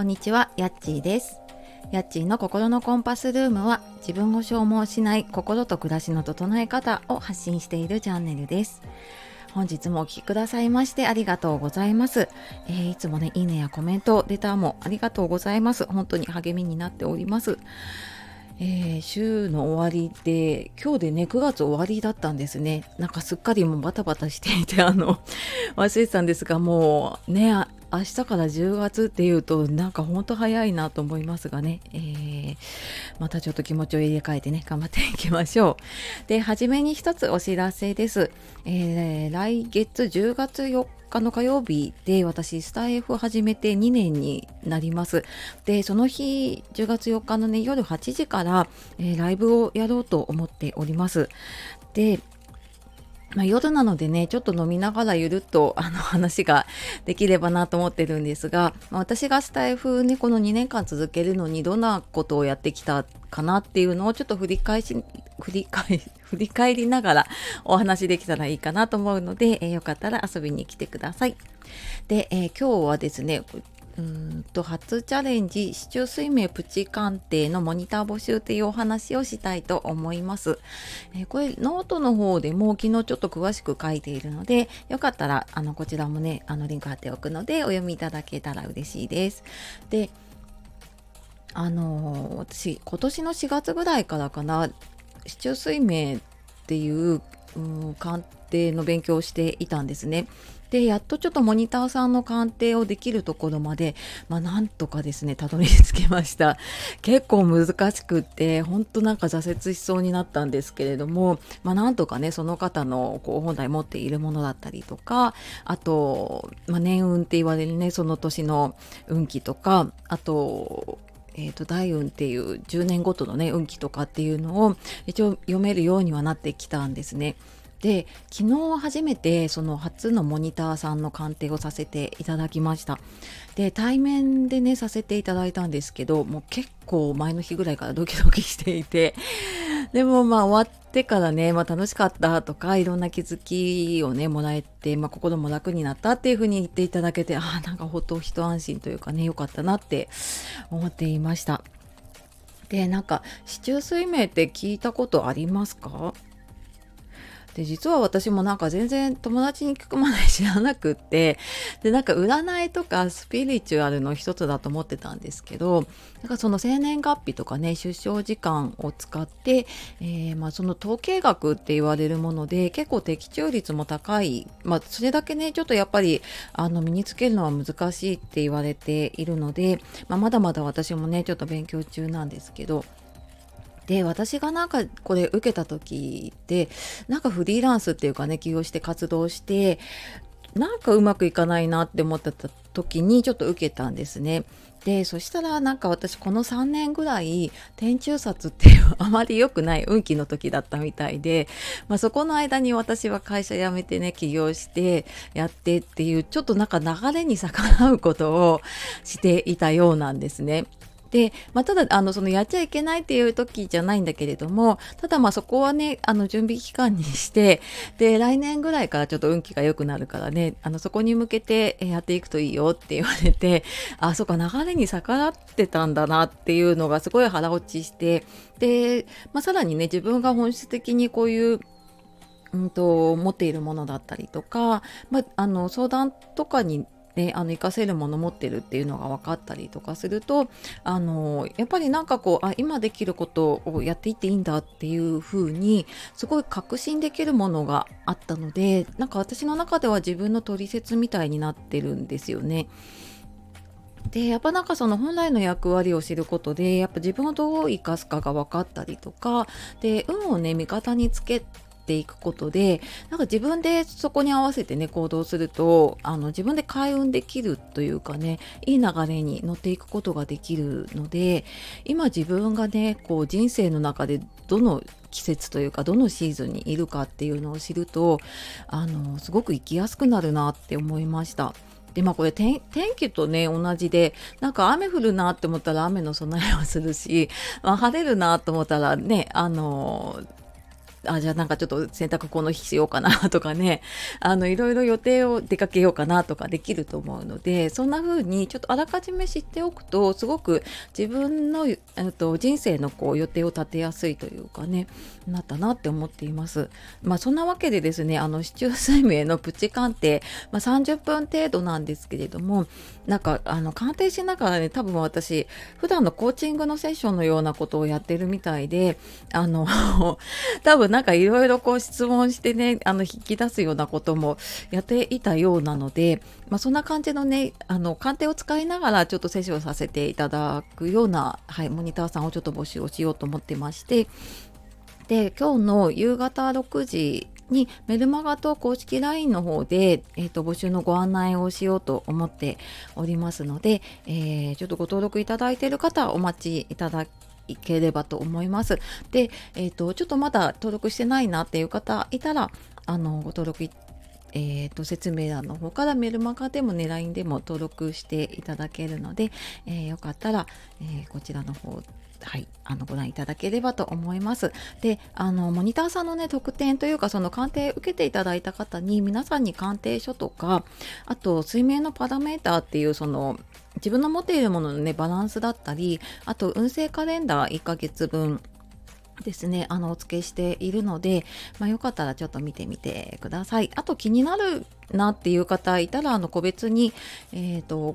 こんにちは、やっちーです。やっちーの心のコンパスルームは、自分を消耗しない心と暮らしの整え方を発信しているチャンネルです。本日もお聞きくださいましてありがとうございます。いつもね、いいねやコメント、レターもありがとうございます。本当に励みになっております。週の終わりで、今日でね9月終わりだったんですね。なんかすっかりもうバタバタしていて忘れてたんですが、もうね明日から10月っていうとなんかほんと早いなと思いますがね、またちょっと気持ちを入れ替えてね頑張っていきましょう。で、初めに一つお知らせです。来月10月4日の火曜日で、私スタイフ始めて2年になります。で、その日10月4日の、ね、夜8時から、ライブをやろうと思っております。で、夜なのでね、ちょっと飲みながらゆるっと話ができればなと思ってるんですが、私がスタイフね、この2年間続けるのにどんなことをやってきたかなっていうのをちょっと振り返りながらお話できたらいいかなと思うので、よかったら遊びに来てください。で、今日はですね、初チャレンジ市中水明プチ鑑定のモニター募集というお話をしたいと思います。これノートの方でも昨日ちょっと詳しく書いているので、よかったらこちらもねリンク貼っておくのでお読みいただけたら嬉しいです。で、私今年の4月ぐらいからかな、市中水明っていう鑑定の勉強をしていたんですね。で、やっとちょっとモニターさんの鑑定をできるところまで、なんとかですねたどり着けました。結構難しくって本当なんか挫折しそうになったんですけれども、なんとかねその方のこう本来持っているものだったりとか、あと、年運って言われるねその年の運気とか、あと大運っていう10年ごとのね運気とかっていうのを一応読めるようにはなってきたんですね。で、昨日初めてその初のモニターさんの鑑定をさせていただきました。で、対面でねさせていただいたんですけど、もう結構前の日ぐらいからドキドキしていて、でも終わってからね、楽しかったとかいろんな気づきをねもらえて、心も楽になったっていう風に言っていただけて、なんかほっと一安心というかね、良かったなって思っていました。で、なんか市中水明って聞いたことありますか？で、実は私もなんか全然友達に聞くまで知らなくって、で、なんか占いとかスピリチュアルの一つだと思ってたんですけど、なんかその生年月日とかね出生時間を使って、その統計学って言われるもので、結構的中率も高い、それだけねちょっとやっぱり身につけるのは難しいって言われているので、まだまだ私もねちょっと勉強中なんですけど、で、私がなんかこれ受けた時で、なんかフリーランスっていうかね起業して活動してなんかうまくいかないなって思ってた時にちょっと受けたんですね。で、そしたらなんか私この3年ぐらい天中殺っていうあまり良くない運気の時だったみたいで、そこの間に私は会社辞めてね起業してやってっていう、ちょっとなんか流れに逆らうことをしていたようなんですね。で、ただそのやっちゃいけないっていう時じゃないんだけれども、ただそこはね準備期間にして、で、来年ぐらいからちょっと運気が良くなるからねそこに向けてやっていくといいよって言われて、そうか、流れに逆らってたんだなっていうのがすごい腹落ちして、で、さらにね自分が本質的にこういう持っているものだったりとか、相談とかにね、活かせるもの持ってるっていうのが分かったりとかすると、やっぱりなんかこう今できることをやっていっていいんだっていう風にすごい確信できるものがあったので、なんか私の中では自分の取説みたいになってるんですよね。で、やっぱなんかその本来の役割を知ることで、やっぱ自分をどう生かすかが分かったりとかで、運をね味方につけていくことで、なんか自分でそこに合わせてね行動すると自分で開運できるというかね、いい流れに乗っていくことができるので、今自分がねこう人生の中でどの季節というかどのシーズンにいるかっていうのを知るとすごく生きやすくなるなって思いました。で、これ天気とね同じで、なんか雨降るなって思ったら雨の備えをするし、晴れるなと思ったらねあ、じゃあなんかちょっと洗濯この日しようかなとかね、いろいろ予定を出かけようかなとかできると思うので、そんな風にちょっとあらかじめ知っておくとすごく自分の人生の予定を立てやすいというかね、なったなって思っています。まあ、そんなわけでですね、四柱推命のプチ鑑定、まあ、30分程度なんですけれども、なんか鑑定しながらね、多分私普段のコーチングのセッションのようなことをやってるみたいで、多分なんかいろいろ質問してね、引き出すようなこともやっていたようなので、まあ、そんな感じのね、鑑定を使いながらちょっとセッションさせていただくような、はい、モニターさんをちょっと募集をしようと思ってまして、で今日の夕方6時にメルマガと公式 LINE の方で、募集のご案内をしようと思っておりますので、ちょっとご登録いただいている方お待ちいただければと思います。で、ちょっとまだ登録してないなっていう方いたら、ご登録説明欄の方からメルマガでもね LINE でも登録していただけるので、よかったら、こちらの方はい、ご覧いただければと思います。で、モニターさんのね特典というか、その鑑定受けていただいた方に皆さんに鑑定書とか、あと睡眠のパラメーターっていう、その自分の持っているもののねバランスだったり、あと運勢カレンダー1ヶ月分ですね、お付けしているので、まあ、よかったらちょっと見てみてください。あと気になるなっていう方いたら、個別に、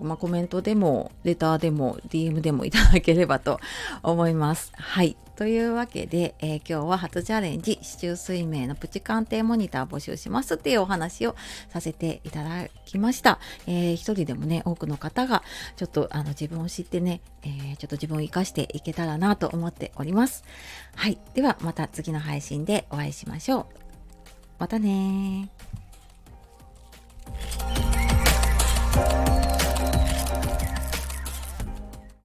まあ、コメントでもレターでも DM でもいただければと思います。はい、というわけで、今日は初チャレンジ四柱推命のプチ鑑定モニター募集しますっていうお話をさせていただきました。一人でもね多くの方がちょっと自分を知ってね、ちょっと自分を生かしていけたらなと思っております。はい、ではまた次の配信でお会いしましょう。またね。